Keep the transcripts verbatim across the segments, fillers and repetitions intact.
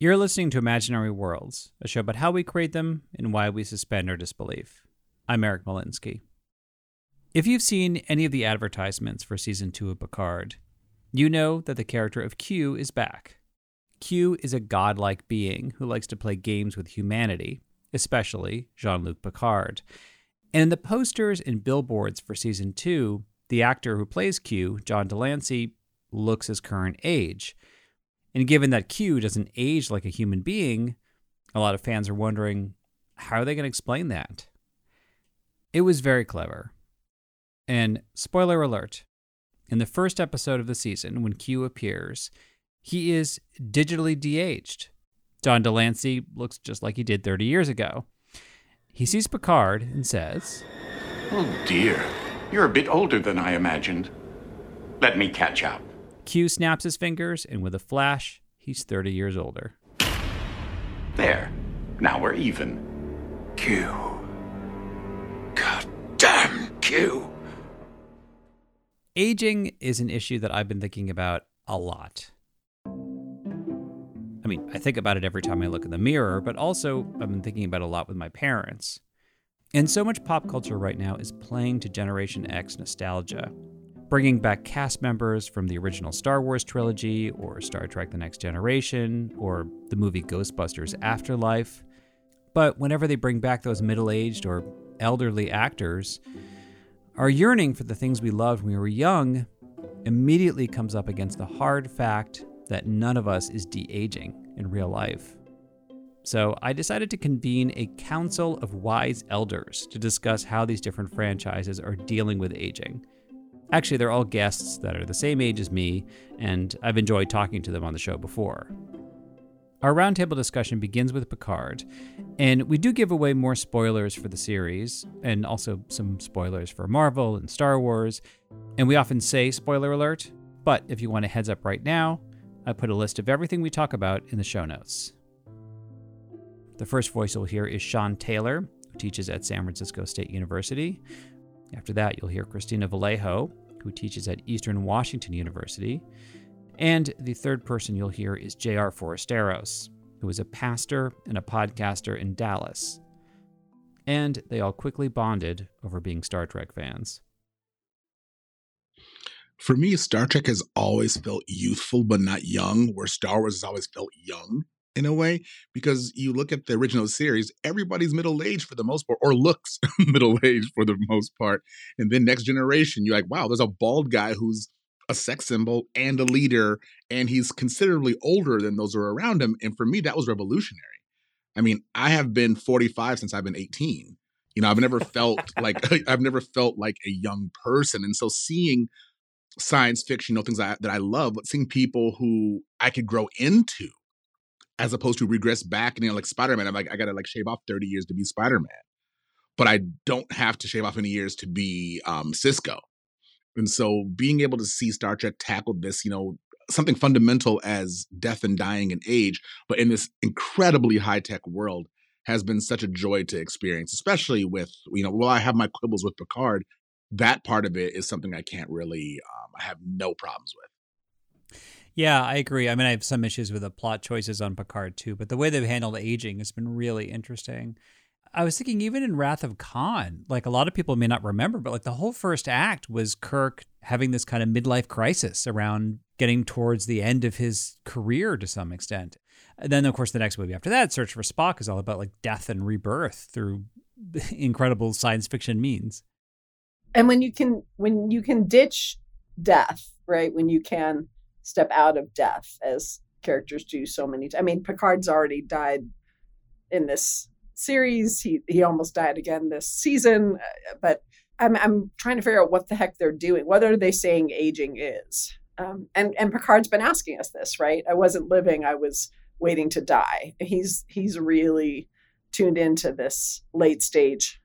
You're listening to Imaginary Worlds, a show about how we create them and why we suspend our disbelief. I'm Eric Malinsky. If you've seen any of the advertisements for Season two of Picard, you know that the character of Q is back. Q is a godlike being who likes to play games with humanity, especially Jean-Luc Picard. And in the posters and billboards for Season two, the actor who plays Q, John de Lancie, looks his current age. And given that Q doesn't age like a human being, a lot of fans are wondering, how are they going to explain that? It was very clever. And spoiler alert, in the first episode of the season, when Q appears, he is digitally de-aged. John de Lancie looks just like he did thirty years ago. He sees Picard and says, "Oh dear, you're a bit older than I imagined. Let me catch up." Q snaps his fingers, and with a flash, he's thirty years older. There. Now we're even. Q. God damn Q. Aging is an issue that I've been thinking about a lot. I mean, I think about it every time I look in the mirror, but also I've been thinking about it a lot with my parents. And so much pop culture right now is playing to Generation X nostalgia, bringing back cast members from the original Star Wars trilogy or Star Trek The Next Generation or the movie Ghostbusters Afterlife. But whenever they bring back those middle-aged or elderly actors, our yearning for the things we loved when we were young immediately comes up against the hard fact that none of us is de-aging in real life. So I decided to convene a council of wise elders to discuss how these different franchises are dealing with aging. Actually, they're all guests that are the same age as me, and I've enjoyed talking to them on the show before. Our roundtable discussion begins with Picard, and we do give away more spoilers for the series, and also some spoilers for Marvel and Star Wars, and we often say spoiler alert, but if you want a heads up right now, I put a list of everything we talk about in the show notes. The first voice you'll hear is Sean Taylor, who teaches at San Francisco State University. After that, you'll hear Christina Vallejo, who teaches at Eastern Washington University. And the third person you'll hear is J R Forresteros, who is a pastor and a podcaster in Dallas. And they all quickly bonded over being Star Trek fans. For me, Star Trek has always felt youthful but not young, where Star Wars has always felt young in a way, because you look at the original series, everybody's middle-aged for the most part, or looks middle-aged for the most part. And then Next Generation, you're like, wow, there's a bald guy who's a sex symbol and a leader, and he's considerably older than those who are around him. And for me, that was revolutionary. I mean, I have been forty-five since I've been eighteen. You know, I've never felt like I've never felt like a young person. And so seeing science fiction, you know, things I, that I love, but seeing people who I could grow into as opposed to regress back, and you know, like Spider-Man, I'm like, I gotta like shave off thirty years to be Spider-Man. But I don't have to shave off any years to be um, Cisco. And so being able to see Star Trek tackle this, you know, something fundamental as death and dying and age, but in this incredibly high-tech world has been such a joy to experience, especially with, you know, while I have my quibbles with Picard, that part of it is something I can't really, um, I have no problems with. Yeah, I agree. I mean, I have some issues with the plot choices on Picard too, but the way they've handled aging has been really interesting. I was thinking even in Wrath of Khan, like a lot of people may not remember, but like the whole first act was Kirk having this kind of midlife crisis around getting towards the end of his career to some extent. And then, of course, the next movie after that, Search for Spock, is all about like death and rebirth through incredible science fiction means. And when you can, when you can ditch death, right? When you can step out of death, as characters do so many times. I mean, Picard's already died in this series. He he almost died again this season. But I'm I'm trying to figure out what the heck they're doing. What are they saying aging is? Um, and and Picard's been asking us this, right? I wasn't living. I was waiting to die. He's he's really tuned into this late stage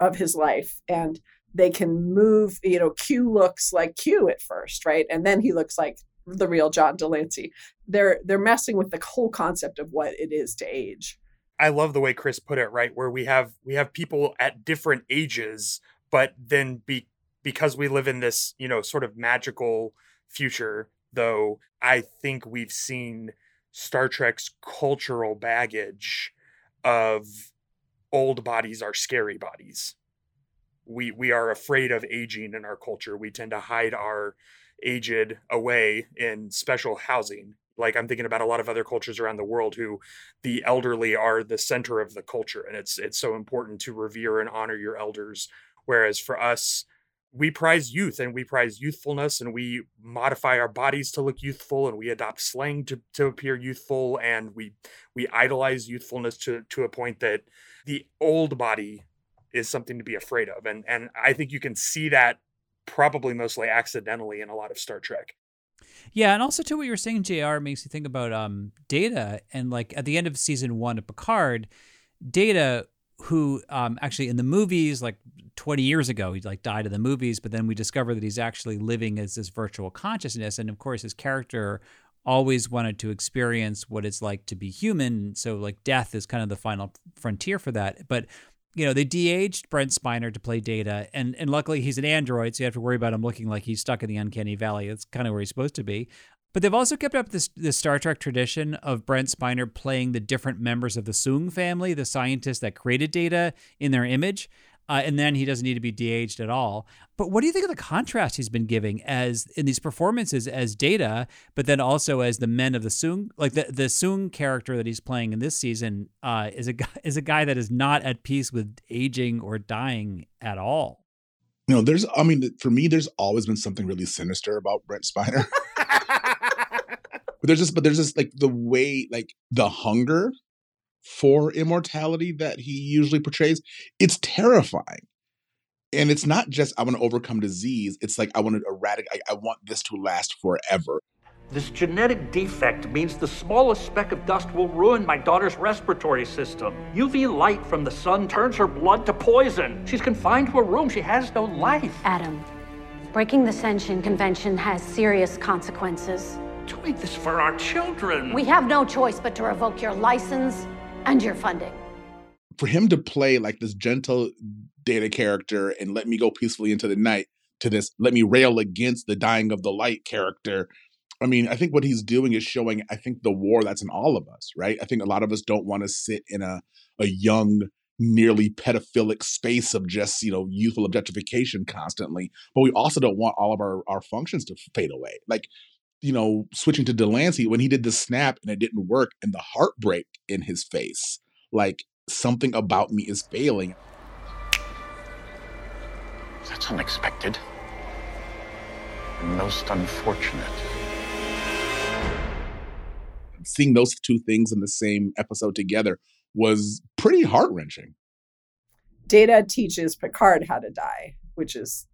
of his life, and they can move. You know, Q looks like Q at first, right? And then he looks like the real John de Lancie. They're they're messing with the whole concept of what it is to age. I love the way Chris put it, right? Where we have we have people at different ages, but then be, because we live in this, you know, sort of magical future, though I think we've seen Star Trek's cultural baggage of old bodies are scary bodies. We we are afraid of aging in our culture. We tend to hide our aged away in special housing. Like, I'm thinking about a lot of other cultures around the world who the elderly are the center of the culture. And it's it's so important to revere and honor your elders. Whereas for us, we prize youth and we prize youthfulness, and we modify our bodies to look youthful, and we adopt slang to, to appear youthful. And we we idolize youthfulness to, to a point that the old body is something to be afraid of. And, and I think you can see that probably mostly accidentally in a lot of Star Trek. Yeah, and also, too, what you were saying, J R, makes you think about um, Data. And, like, at the end of season one of Picard, Data, who um, actually in the movies, like, twenty years ago, he, like, died in the movies. But then we discover that he's actually living as this virtual consciousness. And, of course, his character always wanted to experience what it's like to be human. So, like, death is kind of the final frontier for that. But, you know, they de-aged Brent Spiner to play Data, and and luckily he's an android, so you have to worry about him looking like he's stuck in the uncanny valley. That's kind of where he's supposed to be. But they've also kept up this, this Star Trek tradition of Brent Spiner playing the different members of the Soong family, the scientists that created Data, in their image. Uh, and then he doesn't need to be de-aged at all. But what do you think of the contrast he's been giving as in these performances as Data, but then also as the men of the Soong? Like the, the Soong character that he's playing in this season uh, is a guy, is a guy that is not at peace with aging or dying at all. No, there's, I mean, for me, there's always been something really sinister about Brent Spiner. But there's just, but there's just like the way, like the hunger for immortality that he usually portrays, it's terrifying. And it's not just I want to overcome disease, it's like I want to eradicate, I, I want this to last forever. This genetic defect means the smallest speck of dust will ruin my daughter's respiratory system. U V light from the sun turns her blood to poison. She's confined to a room. She has no life. Adam, breaking the Senshin Convention has serious consequences. Doing this for our children. We have no choice but to revoke your license and your funding. For him to play like this gentle Data character and let me go peacefully into the night to this, let me rail against the dying of the light character. I mean, I think what he's doing is showing, I think, the war that's in all of us, right? I think a lot of us don't want to sit in a, a young, nearly pedophilic space of just, you know, youthful objectification constantly, but we also don't want all of our, our functions to fade away. Like, you know, switching to de Lancie when he did the snap and it didn't work, and the heartbreak in his face, like something about me is failing. That's unexpected and most unfortunate. Seeing those two things in the same episode together was pretty heart-wrenching. Data teaches Picard how to die, which is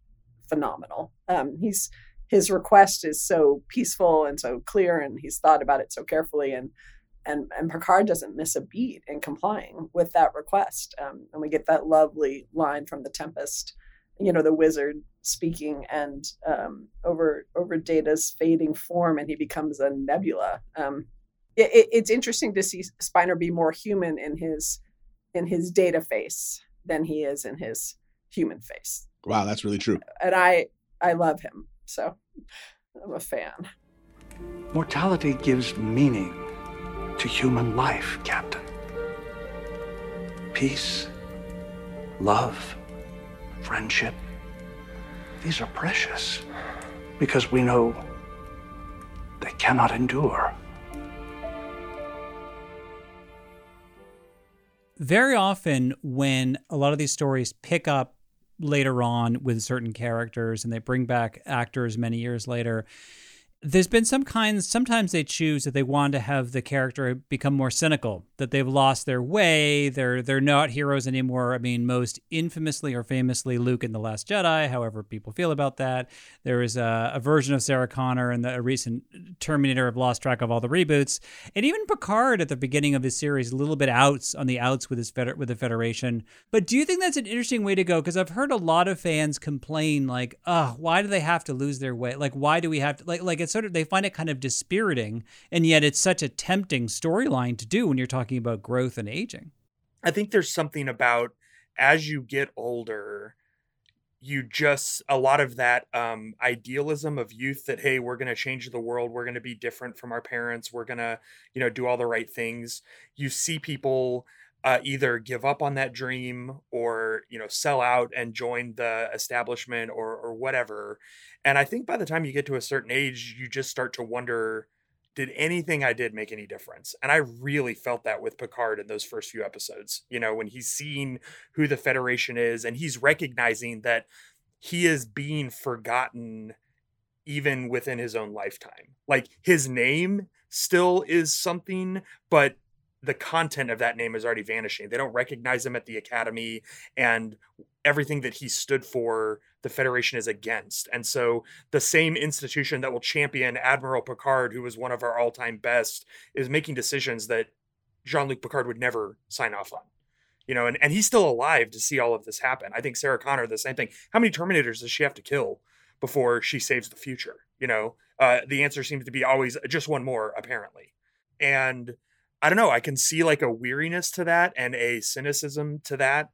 phenomenal. Um, he's His request is so peaceful and so clear, and he's thought about it so carefully, and and and Picard doesn't miss a beat in complying with that request. Um, and we get that lovely line from The Tempest, you know, the wizard speaking and um, over over Data's fading form, and he becomes a nebula. Um, it, it, it's interesting to see Spiner be more human in his in his Data face than he is in his human face. Wow, that's really true. And I I love him. So I'm a fan. Mortality gives meaning to human life, Captain. Peace, love, friendship, these are precious. because we know they cannot endure. Very often when a lot of these stories pick up later on with certain characters and they bring back actors many years later, there's been some kinds, sometimes they choose that they want to have the character become more cynical, that they've lost their way, they're they're not heroes anymore. I mean, most infamously or famously, Luke in The Last Jedi, however people feel about that. There is a, a version of Sarah Connor in the a recent Terminator of lost track of all the reboots. And even Picard at the beginning of his series, a little bit outs on the outs with his feder- with the Federation. But do you think that's an interesting way to go? Because I've heard a lot of fans complain like, oh, why do they have to lose their way? Like, why do we have to, like, like it's sort of, they find it kind of dispiriting, and yet it's such a tempting storyline to do when you're talking about growth and aging. I think there's something about as you get older, you just, a lot of that um, idealism of youth that, hey, we're going to change the world. We're going to be different from our parents. We're going to, you know, do all the right things. You see people uh, either give up on that dream or, you know, sell out and join the establishment or or whatever. And I think by the time you get to a certain age, you just start to wonder, did anything I did make any difference? And I really felt that with Picard in those first few episodes, you know, when he's seeing who the Federation is and he's recognizing that he is being forgotten even within his own lifetime. Like, his name still is something, but the content of that name is already vanishing. They don't recognize him at the academy, and everything that he stood for, the Federation is against. And so the same institution that will champion Admiral Picard, who was one of our all-time best, is making decisions that Jean-Luc Picard would never sign off on. You know, and, and he's still alive to see all of this happen. I think Sarah Connor, the same thing. How many Terminators does she have to kill before she saves the future? You know, uh, the answer seems to be always just one more, apparently. And I don't know, I can see like a weariness to that and a cynicism to that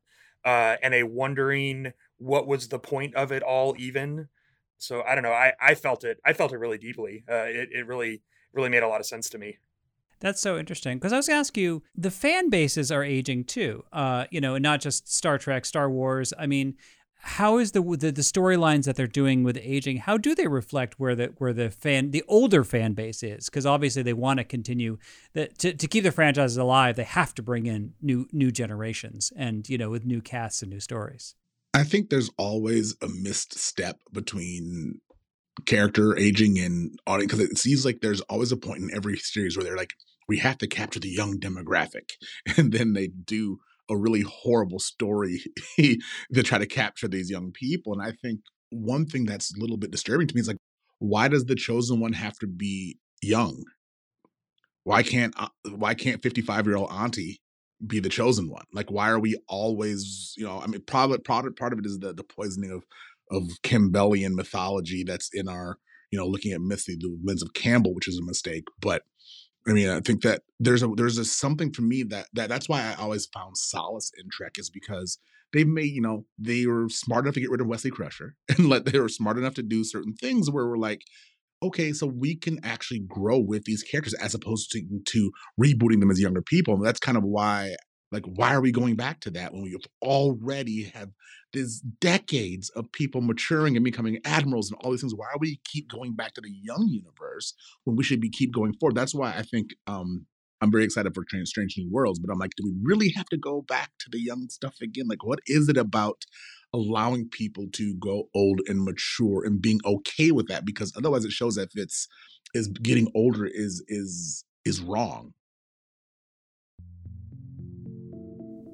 uh, and a wondering what was the point of it all even. So I don't know, I, I felt it. I felt it really deeply. Uh, it, it really, really made a lot of sense to me. That's so interesting, because I was going to ask you, the fan bases are aging too, uh, you know, and not just Star Trek, Star Wars. I mean, how is the the, the storylines that they're doing with aging, how do they reflect where the where the fan the older fan base is? Because obviously they want to continue that to, to keep the franchises alive. They have to bring in new new generations and, you know, with new casts and new stories. I think there's always a missed step between character aging and audience, because it seems like there's always a point in every series where they're like, we have to capture the young demographic, and then they do a really horrible story to try to capture these young people. And I think one thing that's a little bit disturbing to me is like, why does the chosen one have to be young? Why can't, why can't fifty-five year old auntie be the chosen one? Like, why are we always, you know, I mean, probably part of, part of it is the, the poisoning of, of Campbellian mythology that's in our, you know, looking at myth through the lens of Campbell, which is a mistake. But I mean, I think that there's a there's a something for me that, that that's why I always found solace in Trek, is because they made, you know, they were smart enough to get rid of Wesley Crusher and let they were smart enough to do certain things where we're like, okay, so we can actually grow with these characters as opposed to, to rebooting them as younger people. And that's kind of why, like, why are we going back to that when we already have these decades of people maturing and becoming admirals and all these things? Why do we keep going back to the young universe when we should be keep going forward? That's why I think um, I'm very excited for Strange New Worlds, but I'm like, do we really have to go back to the young stuff again? Like, what is it about allowing people to go old and mature and being okay with that? Because otherwise it shows that it's is getting older is is is wrong.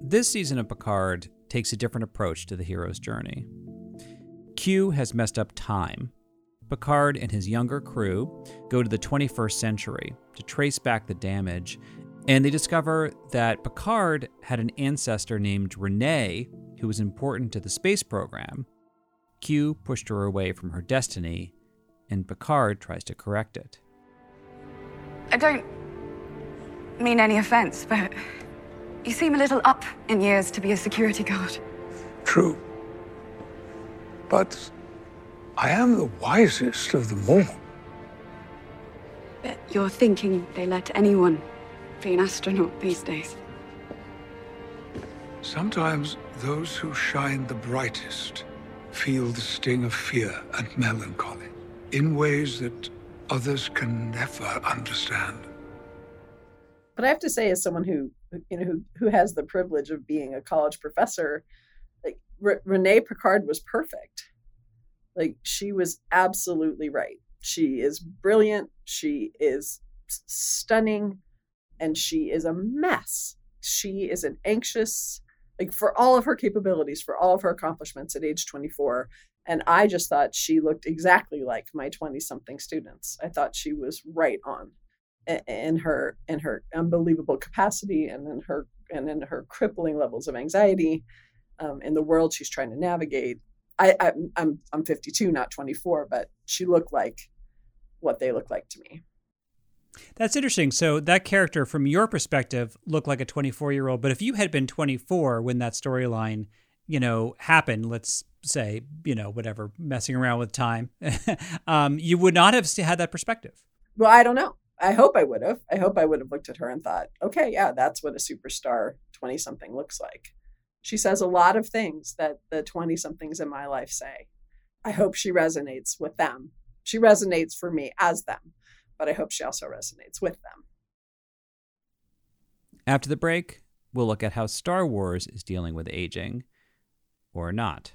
This season of Picard takes a different approach to the hero's journey. Q has messed up time. Picard and his younger crew go to the twenty-first century to trace back the damage, and they discover that Picard had an ancestor named Renee who was important to the space program. Q pushed her away from her destiny, and Picard tries to correct it. I don't mean any offense, but you seem a little up in years to be a security guard. True. But I am the wisest of them all. But you're thinking they let anyone be an astronaut these days. Sometimes those who shine the brightest feel the sting of fear and melancholy. in ways that others can never understand. But I have to say, as someone who, you know, who, who has the privilege of being a college professor, like Re- Renee Picard was perfect. Like, she was absolutely right. She is brilliant. She is stunning, and she is a mess. She is an anxious, like, for all of her capabilities, for all of her accomplishments at age twenty-four. And I just thought she looked exactly like my twenty-something students. I thought she was right on in her in her unbelievable capacity, and in her and in her crippling levels of anxiety, um, in the world she's trying to navigate. I, I I'm I'm fifty-two, not twenty-four, but she looked like what they look like to me. That's interesting. So that character, from your perspective, looked like a twenty-four-year-old. But if you had been twenty-four when that storyline, you know, happened, let's say, you know, whatever, messing around with time, um, you would not have had that perspective. Well, I don't know. I hope I would have. I hope I would have looked at her and thought, okay, yeah, that's what a superstar twenty-something looks like. She says a lot of things that the twenty-somethings in my life say. I hope she resonates with them. She resonates for me as them, but I hope she also resonates with them. After the break, we'll look at how Star Wars is dealing with aging, or not.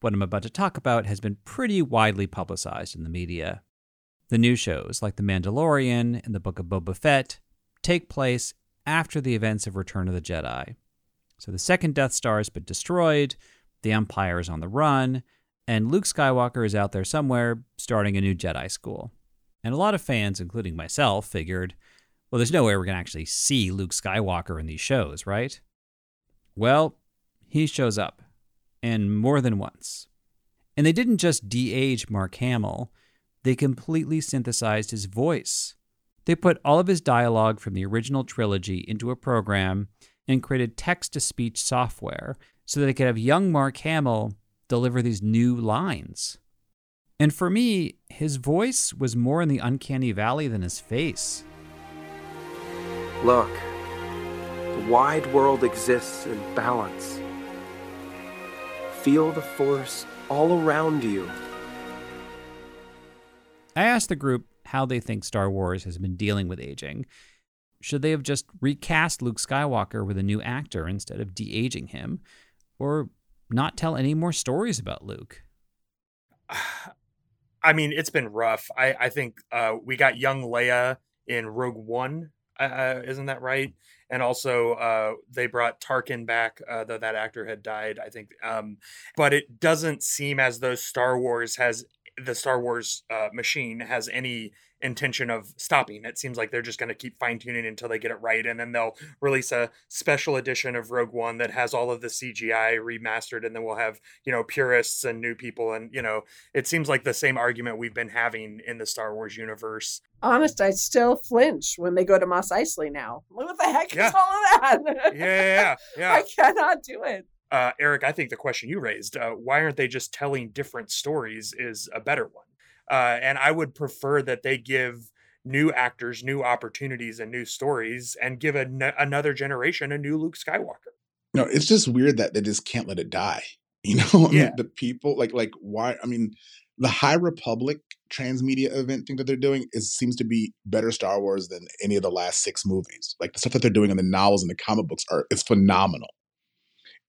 what I'm about to talk about has been pretty widely publicized in the media. The new shows, like The Mandalorian and The Book of Boba Fett, take place after the events of Return of the Jedi. So the second Death Star has been destroyed, the Empire is on the run, and Luke Skywalker is out there somewhere starting a new Jedi school. And a lot of fans, including myself, figured, well, there's no way we're going to actually see Luke Skywalker in these shows, right? Well, he shows up, and more than once. And they didn't just de-age Mark Hamill, they completely synthesized his voice. They put all of his dialogue from the original trilogy into a program and created text-to-speech software so that they could have young Mark Hamill deliver these new lines. And for me, his voice was more in the uncanny valley than his face. Look, the wide world exists in balance. Feel the force all around you. I asked the group how they think Star Wars has been dealing with aging. Should they have just recast Luke Skywalker with a new actor instead of de-aging him, or not tell any more stories about Luke? I mean, it's been rough. I, I think uh, we got young Leia in Rogue One. Uh, isn't that right? And also uh, they brought Tarkin back, uh, though that actor had died, I think. Um, but it doesn't seem as though Star Wars has the Star Wars uh, machine has any intention of stopping. It seems like they're just going to keep fine tuning until they get it right. And then they'll release a special edition of Rogue One that has all of the C G I remastered. And then we'll have, you know, purists and new people. And, you know, it seems like the same argument we've been having in the Star Wars universe. Honest, I still flinch when they go to Mos Eisley now. What the heck yeah. is all of that? yeah, yeah, yeah. I cannot do it. Uh, Eric, I think the question you raised, uh, why aren't they just telling different stories, is a better one. Uh, and I would prefer that they give new actors new opportunities and new stories and give a n- another generation a new Luke Skywalker. No, it's just weird that they just can't let it die. You know, I yeah. mean, the people like like why? I mean, the High Republic transmedia event thing that they're doing is seems to be better Star Wars than any of the last six movies. Like the stuff that they're doing in the novels and the comic books are is phenomenal.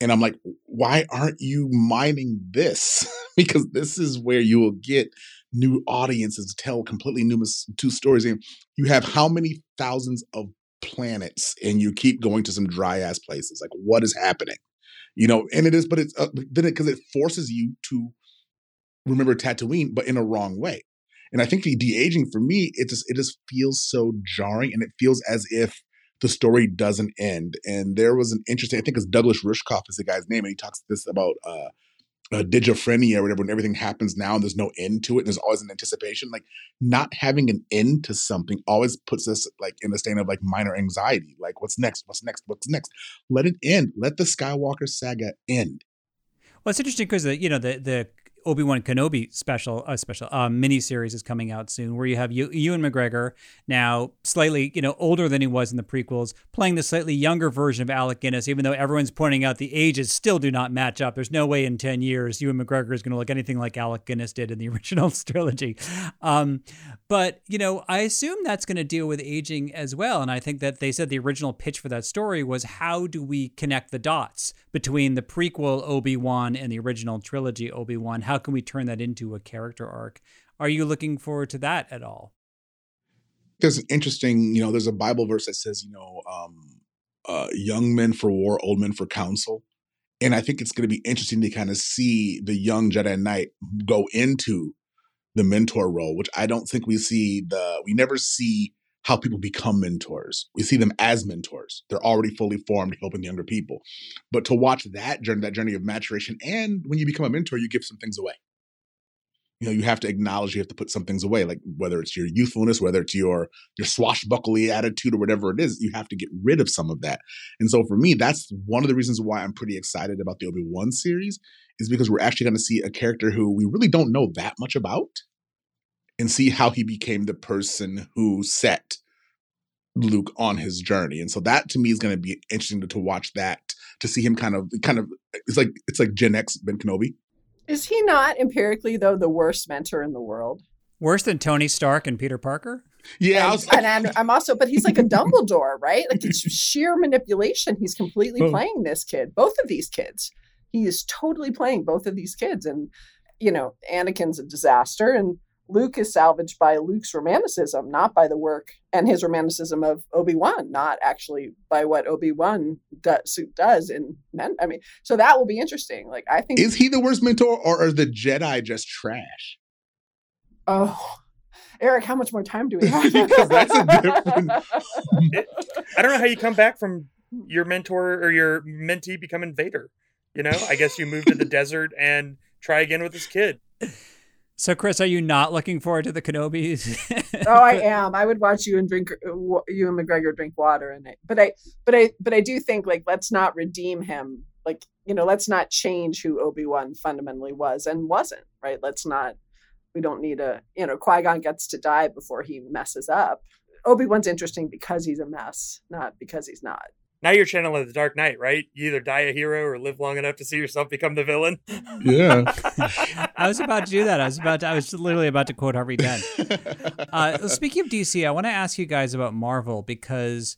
And I'm like, why aren't you mining this? Because this is where you will get new audiences to tell completely new two stories. And you have how many thousands of planets and you keep going to some dry ass places? Like, what is happening? You know, and it is, but it's uh, then because it, it forces you to remember Tatooine, but in a wrong way. And I think the de-aging for me, it just, it just feels so jarring. And it feels as if the story doesn't end. And there was an interesting, I think it's Douglas Rushkoff is the guy's name, and he talks this about uh, uh, digiphrenia or whatever, when everything happens now and there's no end to it, and there's always an anticipation. Like, not having an end to something always puts us like in a state of like minor anxiety. Like, what's next? What's next? What's next? Let it end. Let the Skywalker saga end. Well, it's interesting because, you know, the the Obi-Wan Kenobi special, uh, special uh, miniseries is coming out soon, where you have you, Ewan McGregor, now slightly, you know, older than he was in the prequels, playing the slightly younger version of Alec Guinness, even though everyone's pointing out the ages still do not match up. There's no way in ten years Ewan McGregor is going to look anything like Alec Guinness did in the original trilogy. Um, but, you know, I assume that's going to deal with aging as well. And I think that they said the original pitch for that story was, how do we connect the dots between the prequel Obi-Wan and the original trilogy Obi-Wan? How How can we turn that into a character arc? Are you looking forward to that at all? There's an interesting, you know, there's a Bible verse that says, you know, um, uh, young men for war, old men for counsel. And I think it's going to be interesting to kind of see the young Jedi Knight go into the mentor role, which I don't think we see the, we never see how people become mentors. We see them as mentors. They're already fully formed, helping younger people. But to watch that journey, that journey of maturation, and when you become a mentor, you give some things away. You know, you have to acknowledge, you have to put some things away, like whether it's your youthfulness, whether it's your your swashbuckly attitude or whatever it is, you have to get rid of some of that. And so for me, that's one of the reasons why I'm pretty excited about the Obi-Wan series, is because we're actually going to see a character who we really don't know that much about, and see how he became the person who set Luke on his journey. And so that to me is going to be interesting to, to watch that, to see him kind of, kind of, it's like, it's like Gen X Ben Kenobi. Is he not empirically though the worst mentor in the world? Worse than Tony Stark and Peter Parker? Yeah. And, I was, and I'm, I'm also, but he's like a Dumbledore, right? Like, it's sheer manipulation. He's completely oh. playing this kid, both of these kids. He is totally playing both of these kids. And, you know, Anakin's a disaster, and Luke is salvaged by Luke's romanticism, not by the work, and his romanticism of Obi-Wan, not actually by what Obi-Wan does, does in men. I mean, so that will be interesting. Like, I think, is he the worst mentor, or are the Jedi just trash? Oh, Eric, how much more time do we have? Because that's a different. I don't know how you come back from your mentor or your mentee becoming Vader. You know, I guess you move to the desert and try again with this kid. So, Chris, are you not looking forward to the Kenobis? Oh, I am. I would watch you and drink you and McGregor drink water, and but I, but I, but I do think, like, let's not redeem him. Like, you know, let's not change who Obi-Wan fundamentally was and wasn't. Right? Let's not. We don't need a. You know, Qui-Gon gets to die before he messes up. Obi-Wan's interesting because he's a mess, not because he's not. Now you're channeling the Dark Knight, right? You either die a hero or live long enough to see yourself become the villain. Yeah. I was about to do that. I was about to, I was literally about to quote Harvey Dent. Uh, speaking of D C, I want to ask you guys about Marvel, because,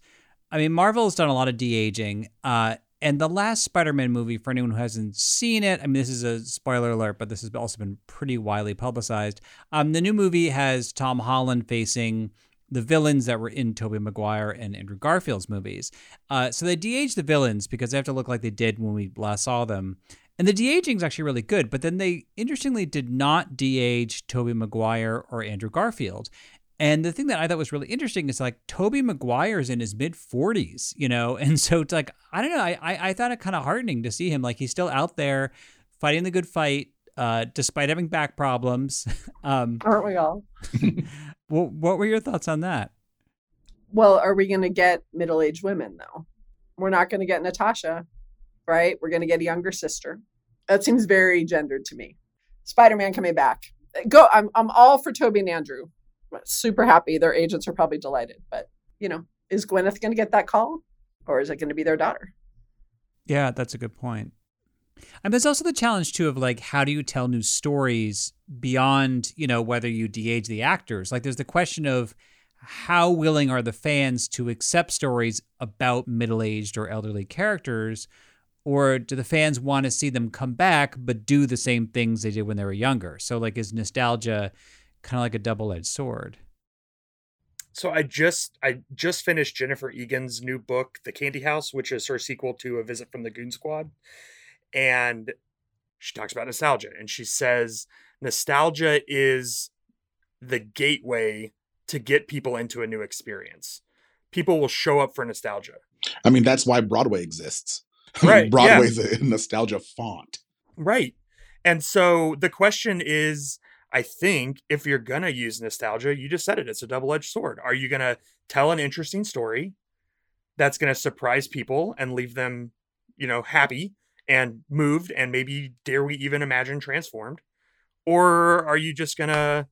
I mean, Marvel's done a lot of de-aging. Uh, and the last Spider-Man movie, for anyone who hasn't seen it, I mean, this is a spoiler alert, but this has also been pretty widely publicized. Um, the new movie has Tom Holland facing the villains that were in Tobey Maguire and Andrew Garfield's movies. Uh, so they de-aged the villains because they have to look like they did when we last saw them. And the de-aging is actually really good, but then they interestingly did not de-age Tobey Maguire or Andrew Garfield. And the thing that I thought was really interesting is, like, Tobey Maguire's in his mid forties, you know? And so it's like, I don't know, I, I, I thought it kind of heartening to see him. Like, he's still out there fighting the good fight, uh, despite having back problems. um, Aren't we all? Well, what were your thoughts on that? Well, are we going to get middle-aged women, though? We're not going to get Natasha, right? We're going to get a younger sister. That seems very gendered to me. Spider-Man coming back. Go. I'm I'm all for Tobey and Andrew. I'm super happy. Their agents are probably delighted. But, you know, is Gwyneth going to get that call? Or is it going to be their daughter? Yeah, that's a good point. And there's also the challenge, too, of, like, how do you tell new stories beyond, you know, whether you de-age the actors? Like, there's the question of how willing are the fans to accept stories about middle-aged or elderly characters, or do the fans want to see them come back but do the same things they did when they were younger? So, like, is nostalgia kind of like a double-edged sword? So I just I just finished Jennifer Egan's new book, The Candy House, which is her sequel to A Visit from the Goon Squad. And she talks about nostalgia, and she says nostalgia is the gateway to get people into a new experience. people will show up for nostalgia. I mean, that's why Broadway exists. I right. Mean, Broadway's yeah. a nostalgia font. Right. And so the question is, I think if you're going to use nostalgia, you just said it, it's a double-edged sword. Are you going to tell an interesting story that's going to surprise people and leave them, you know, happy and moved and maybe, dare we even imagine, transformed? Or are you just going to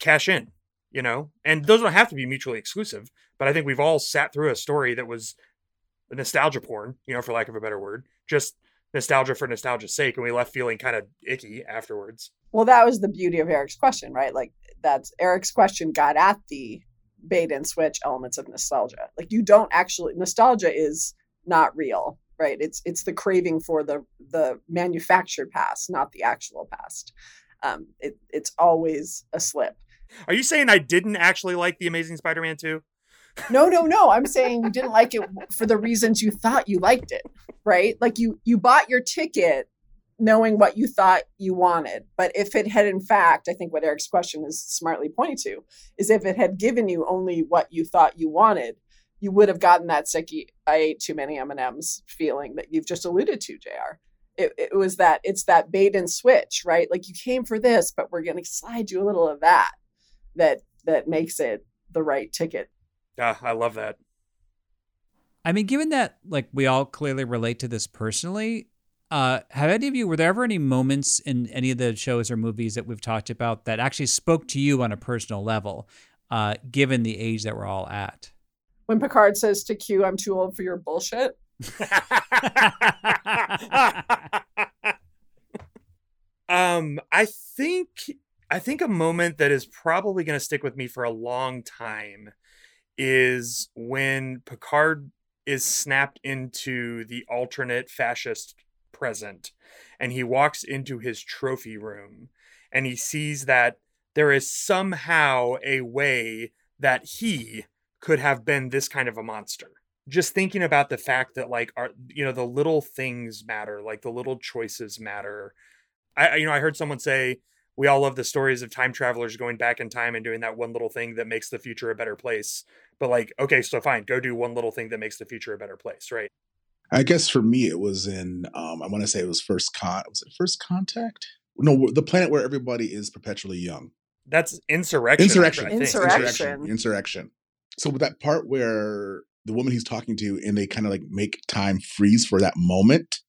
cash in, you know? And those don't have to be mutually exclusive, but I think we've all sat through a story that was nostalgia porn, you know, for lack of a better word, just nostalgia for nostalgia's sake. And we left feeling kind of icky afterwards. Well, that was the beauty of Eric's question, right? Like, that's Eric's question got at the bait and switch elements of nostalgia. Like, you don't actually, nostalgia is not real, right? It's it's the craving for the the manufactured past, not the actual past. Um, it it's always a slip. Are you saying I didn't actually like The Amazing Spider-Man two? No, no, no. I'm saying you didn't like it for the reasons you thought you liked it, right? Like, you you bought your ticket knowing what you thought you wanted. But if it had, in fact, I think what Eric's question is smartly pointing to, is if it had given you only what you thought you wanted, you would have gotten that sicky, I ate too many M and M's feeling that you've just alluded to, J R. It, it was that, it's that bait and switch, right? Like, you came for this, but we're going to slide you a little of that, that, that makes it the right ticket. Yeah, I love that. I mean, given that, like, we all clearly relate to this personally, Uh, have any of you, were there ever any moments in any of the shows or movies that we've talked about that actually spoke to you on a personal level, uh, given the age that we're all at? When Picard says to Q, "I'm too old for your bullshit." um, I think I think a moment that is probably going to stick with me for a long time is when Picard is snapped into the alternate fascist present, and he walks into his trophy room and he sees that there is somehow a way that he could have been this kind of a monster. Just thinking about the fact that, like, our, you know, the little things matter, like the little choices matter. I, you know, I heard someone say, we all love the stories of time travelers going back in time and doing that one little thing that makes the future a better place. But, like, okay, so fine, go do one little thing that makes the future a better place, right? I guess for me, it was in, um, I want to say it was First Con, was it First Contact? No, the planet where everybody is perpetually young. That's Insurrection. Insurrection. I think. Insurrection. Insurrection. Insurrection. So with that part where the woman he's talking to, and they kind of like make time freeze for that moment,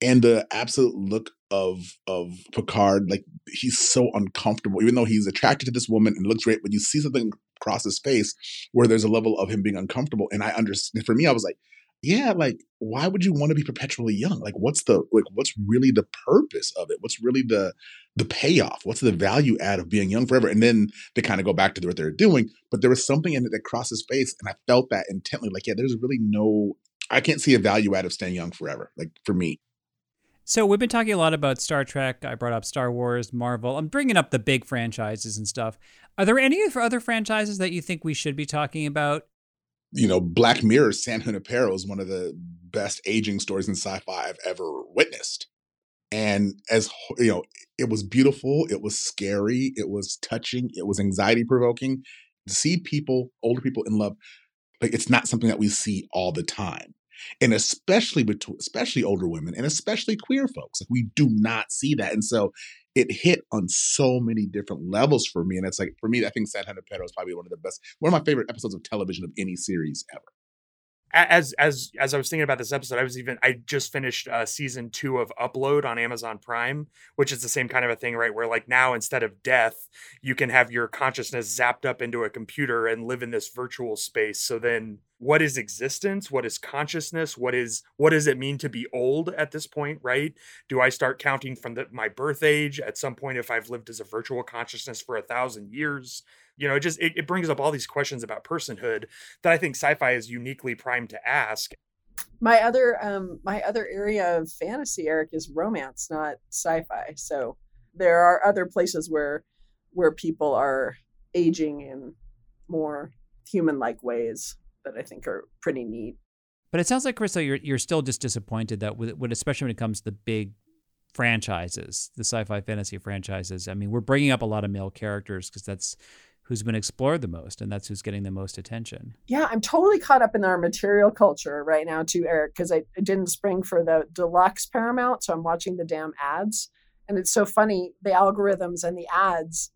and the absolute look of, of Picard, like, he's so uncomfortable, even though he's attracted to this woman and looks great, but you see something across his face where there's a level of him being uncomfortable. And I understand, for me, I was like, yeah, like, why would you want to be perpetually young? Like, what's the, like, what's really the purpose of it? What's really the the payoff? What's the value add of being young forever? And then they kind of go back to what they're doing, but there was something in it that crossed his face, and I felt that intently. Like, yeah, there's really no, I can't see a value add of staying young forever, like, for me. So we've been talking a lot about Star Trek. I brought up Star Wars, Marvel. I'm bringing up the big franchises and stuff. Are there any other franchises that you think we should be talking about? You know, Black Mirror's San Junipero is one of the best aging stories in sci-fi I've ever witnessed. And, as you know, it was beautiful. It was scary. It was touching. It was anxiety provoking to see people, older people in love. Like, it's not something that we see all the time. And especially, between, especially older women and especially queer folks, like, we do not see that. And so it hit on so many different levels for me. And it's like, for me, I think San Junipero is probably one of the best, one of my favorite episodes of television of any series ever. As as as I was thinking about this episode, I was even, I just finished uh, season two of Upload on Amazon Prime, which is the same kind of a thing, right? Where, like, now, instead of death, you can have your consciousness zapped up into a computer and live in this virtual space. So then what is existence? What is consciousness? What is, what does it mean to be old at this point, right? Do I start counting from the, my birth age at some point if I've lived as a virtual consciousness for a thousand years? You know, it just, it, it brings up all these questions about personhood that I think sci-fi is uniquely primed to ask. My other, um, my other area of fantasy, Eric, is romance, not sci-fi. So there are other places where, where people are aging in more human-like ways that I think are pretty neat. But it sounds like, Krista, you're you're still just disappointed that, with, with, especially when it comes to the big franchises, the sci-fi fantasy franchises. I mean, we're bringing up a lot of male characters because that's who's been explored the most, and that's who's getting the most attention. Yeah, I'm totally caught up in our material culture right now too, Eric, because I, I didn't spring for the deluxe Paramount, so I'm watching the damn ads. And it's so funny, the algorithms and the ads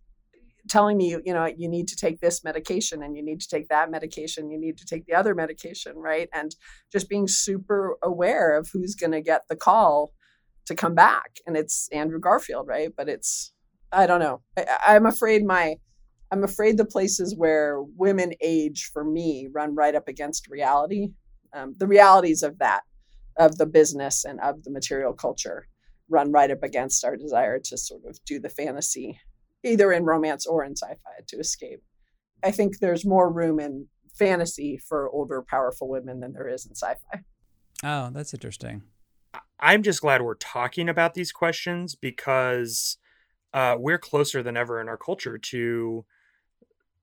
telling me, you know, you need to take this medication and you need to take that medication, you need to take the other medication, right? And just being super aware of who's going to get the call to come back. And it's Andrew Garfield, right? But it's, I don't know. I, I'm afraid my, I'm afraid the places where women age for me run right up against reality, um, the realities of that, of the business and of the material culture run right up against our desire to sort of do the fantasy, either in romance or in sci-fi, to escape. I think there's more room in fantasy for older, powerful women than there is in sci-fi. Oh, that's interesting. I'm just glad we're talking about these questions because uh, we're closer than ever in our culture to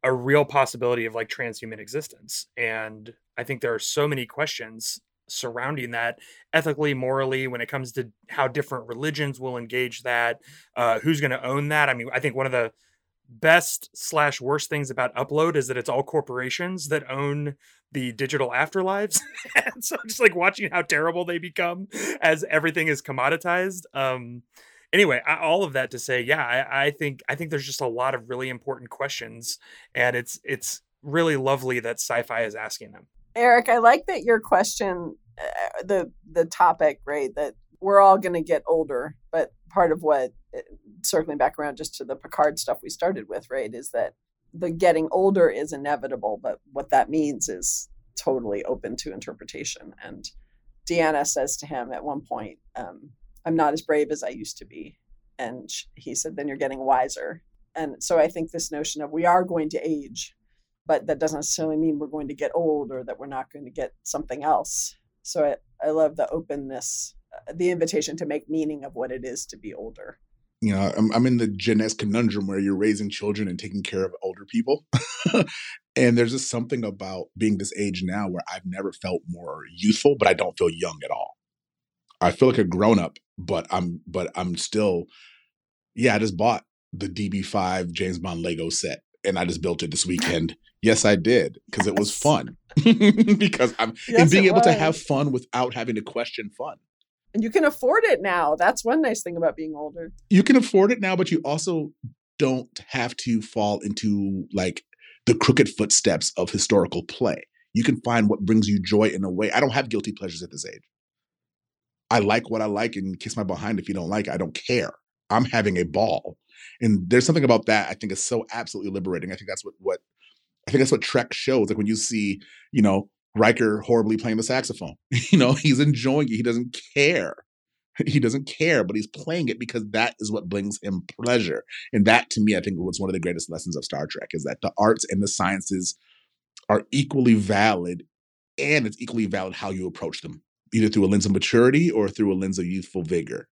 a real possibility of like transhuman existence. And I think there are so many questions surrounding that ethically, morally, when it comes to how different religions will engage that, uh, who's going to own that. I mean, I think one of the best slash worst things about Upload is that it's all corporations that own the digital afterlives. And so just like watching how terrible they become as everything is commoditized. Um, anyway, I, all of that to say, yeah, I, I think, I think there's just a lot of really important questions, and it's, it's really lovely that sci-fi is asking them. Eric, I like that your question, uh, the the topic, right, that we're all going to get older, but part of what, circling back around just to the Picard stuff we started with, right, is that the getting older is inevitable, but what that means is totally open to interpretation. And Deanna says to him at one point, um, I'm not as brave as I used to be. And he said, then you're getting wiser. And so I think this notion of we are going to age, but that doesn't necessarily mean we're going to get old or that we're not going to get something else. So I, I love the openness, uh, the invitation to make meaning of what it is to be older. You know, I'm, I'm in the Gen S conundrum where you're raising children and taking care of older people. And there's just something about being this age now where I've never felt more youthful, but I don't feel young at all. I feel like a grown-up, but I'm, but I'm still, yeah, I just bought the D B five James Bond Lego set. And I just built it this weekend. Yes, I did. Because yes. It was fun. Because I'm yes, and being able was. to have fun without having to question fun. And you can afford it now. That's one nice thing about being older. You can afford it now, but you also don't have to fall into like the crooked footsteps of historical play. You can find what brings you joy in a way. I don't have guilty pleasures at this age. I like what I like and kiss my behind if you don't like it. I don't care. I'm having a ball. And there's something about that I think is so absolutely liberating. I think that's what, what I think that's what Trek shows. Like when you see, you know, Riker horribly playing the saxophone, you know, he's enjoying it. He doesn't care. He doesn't care, but he's playing it because that is what brings him pleasure. And that to me, I think was one of the greatest lessons of Star Trek is that the arts and the sciences are equally valid, and it's equally valid how you approach them, either through a lens of maturity or through a lens of youthful vigor.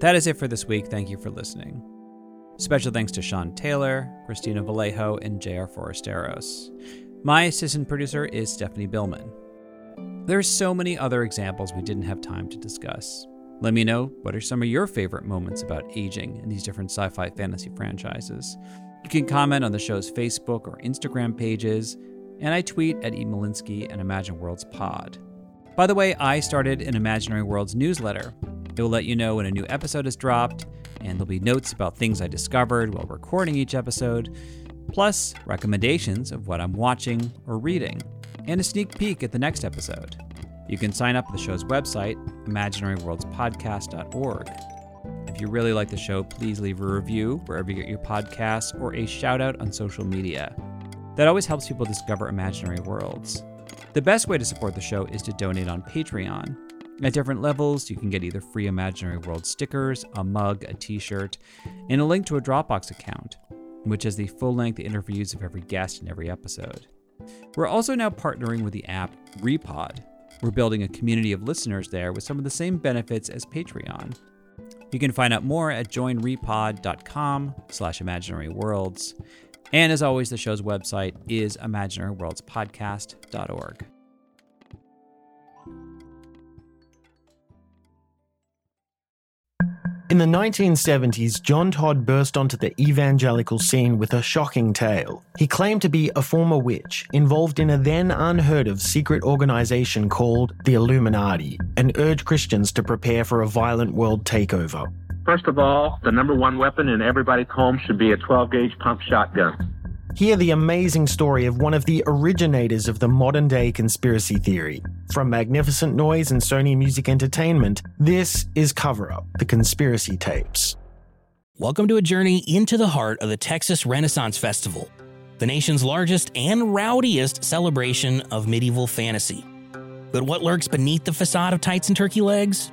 That is it for this week. Thank you for listening. Special thanks to Sean Taylor, Christina Vallejo, and J R Forresteros. My assistant producer is Stephanie Billman. There are so many other examples we didn't have time to discuss. Let me know what are some of your favorite moments about aging in these different sci-fi fantasy franchises. You can comment on the show's Facebook or Instagram pages, and I tweet at E. Malinsky and Imagine Worlds Pod. By the way, I started an Imaginary Worlds newsletter. It will let you know when a new episode is dropped, and there'll be notes about things I discovered while recording each episode, plus recommendations of what I'm watching or reading, and a sneak peek at the next episode. You can sign up at the show's website, imaginary worlds podcast dot org. If you really like the show, please leave a review wherever you get your podcasts or a shout out on social media. That always helps people discover Imaginary Worlds. The best way to support the show is to donate on Patreon. At different levels, you can get either free Imaginary World stickers, a mug, a t-shirt, and a link to a Dropbox account, which has the full-length interviews of every guest in every episode. We're also now partnering with the app Repod. We're building a community of listeners there with some of the same benefits as Patreon. You can find out more at join repod dot com slash imaginary worlds. And as always, the show's website is imaginary worlds podcast dot org. In the nineteen seventies, John Todd burst onto the evangelical scene with a shocking tale. He claimed to be a former witch, involved in a then unheard-of secret organization called the Illuminati, and urged Christians to prepare for a violent world takeover. First of all, the number one weapon in everybody's home should be a twelve gauge pump shotgun. Hear the amazing story of one of the originators of the modern-day conspiracy theory. From Magnificent Noise and Sony Music Entertainment, this is Cover Up, The Conspiracy Tapes. Welcome to a journey into the heart of the Texas Renaissance Festival, the nation's largest and rowdiest celebration of medieval fantasy. But what lurks beneath the facade of tights and turkey legs?